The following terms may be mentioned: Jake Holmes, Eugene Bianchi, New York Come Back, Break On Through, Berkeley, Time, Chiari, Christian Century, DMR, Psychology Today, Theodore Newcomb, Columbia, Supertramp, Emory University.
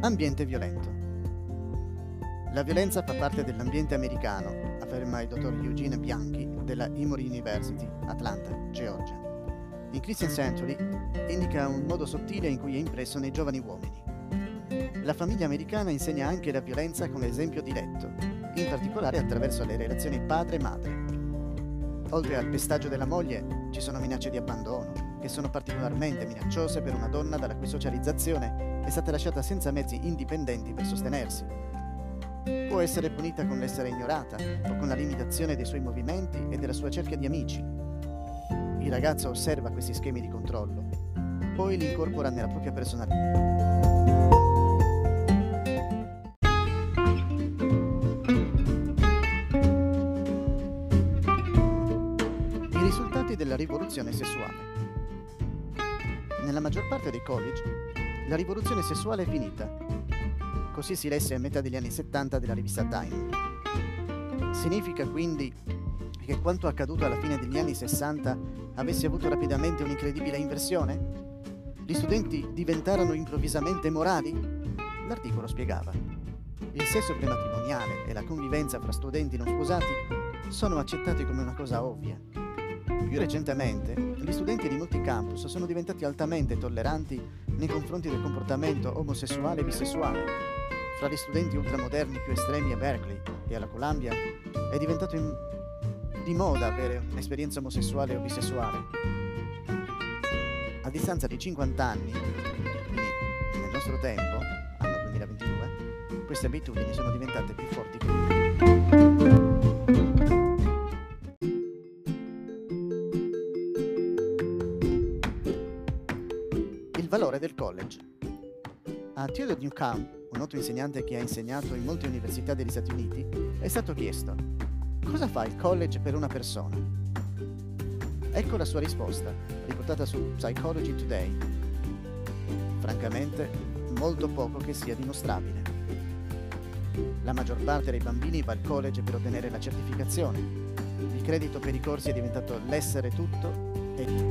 Ambiente violento. La violenza fa parte dell'ambiente americano, afferma il dottor Eugene Bianchi della Emory University, Atlanta, Georgia. In Christian Century indica un modo sottile in cui è impresso nei giovani uomini. La famiglia americana insegna anche la violenza con l'esempio diretto, in particolare attraverso le relazioni padre-madre. Oltre al pestaggio della moglie, ci sono minacce di abbandono, che sono particolarmente minacciose per una donna dalla cui socializzazione è stata lasciata senza mezzi indipendenti per sostenersi. Può essere punita con l'essere ignorata o con la limitazione dei suoi movimenti e della sua cerchia di amici. Il ragazzo osserva questi schemi di controllo, poi li incorpora nella propria personalità. I risultati della rivoluzione sessuale. Nella maggior parte dei college, la rivoluzione sessuale è finita. Così si lesse a metà degli anni 70 della rivista Time. Significa quindi che quanto accaduto alla fine degli anni 60 avesse avuto rapidamente un'incredibile inversione? Gli studenti diventarono improvvisamente morali? L'articolo spiegava. Il sesso prematrimoniale e la convivenza fra studenti non sposati sono accettati come una cosa ovvia. Più recentemente, gli studenti di molti campus sono diventati altamente tolleranti nei confronti del comportamento omosessuale e bisessuale. Fra gli studenti ultramoderni più estremi a Berkeley e alla Columbia è diventato di moda avere un'esperienza omosessuale o bisessuale. A distanza di 50 anni, quindi nel nostro tempo, anno 2022, queste abitudini sono diventate più forti. Il valore del college. A Theodore Newcomb, un noto insegnante che ha insegnato in molte università degli Stati Uniti, è stato chiesto: cosa fa il college per una persona? Ecco la sua risposta, riportata su Psychology Today. Francamente, molto poco che sia dimostrabile. La maggior parte dei bambini va al college per ottenere la certificazione. Il credito per i corsi è diventato l'essere tutto e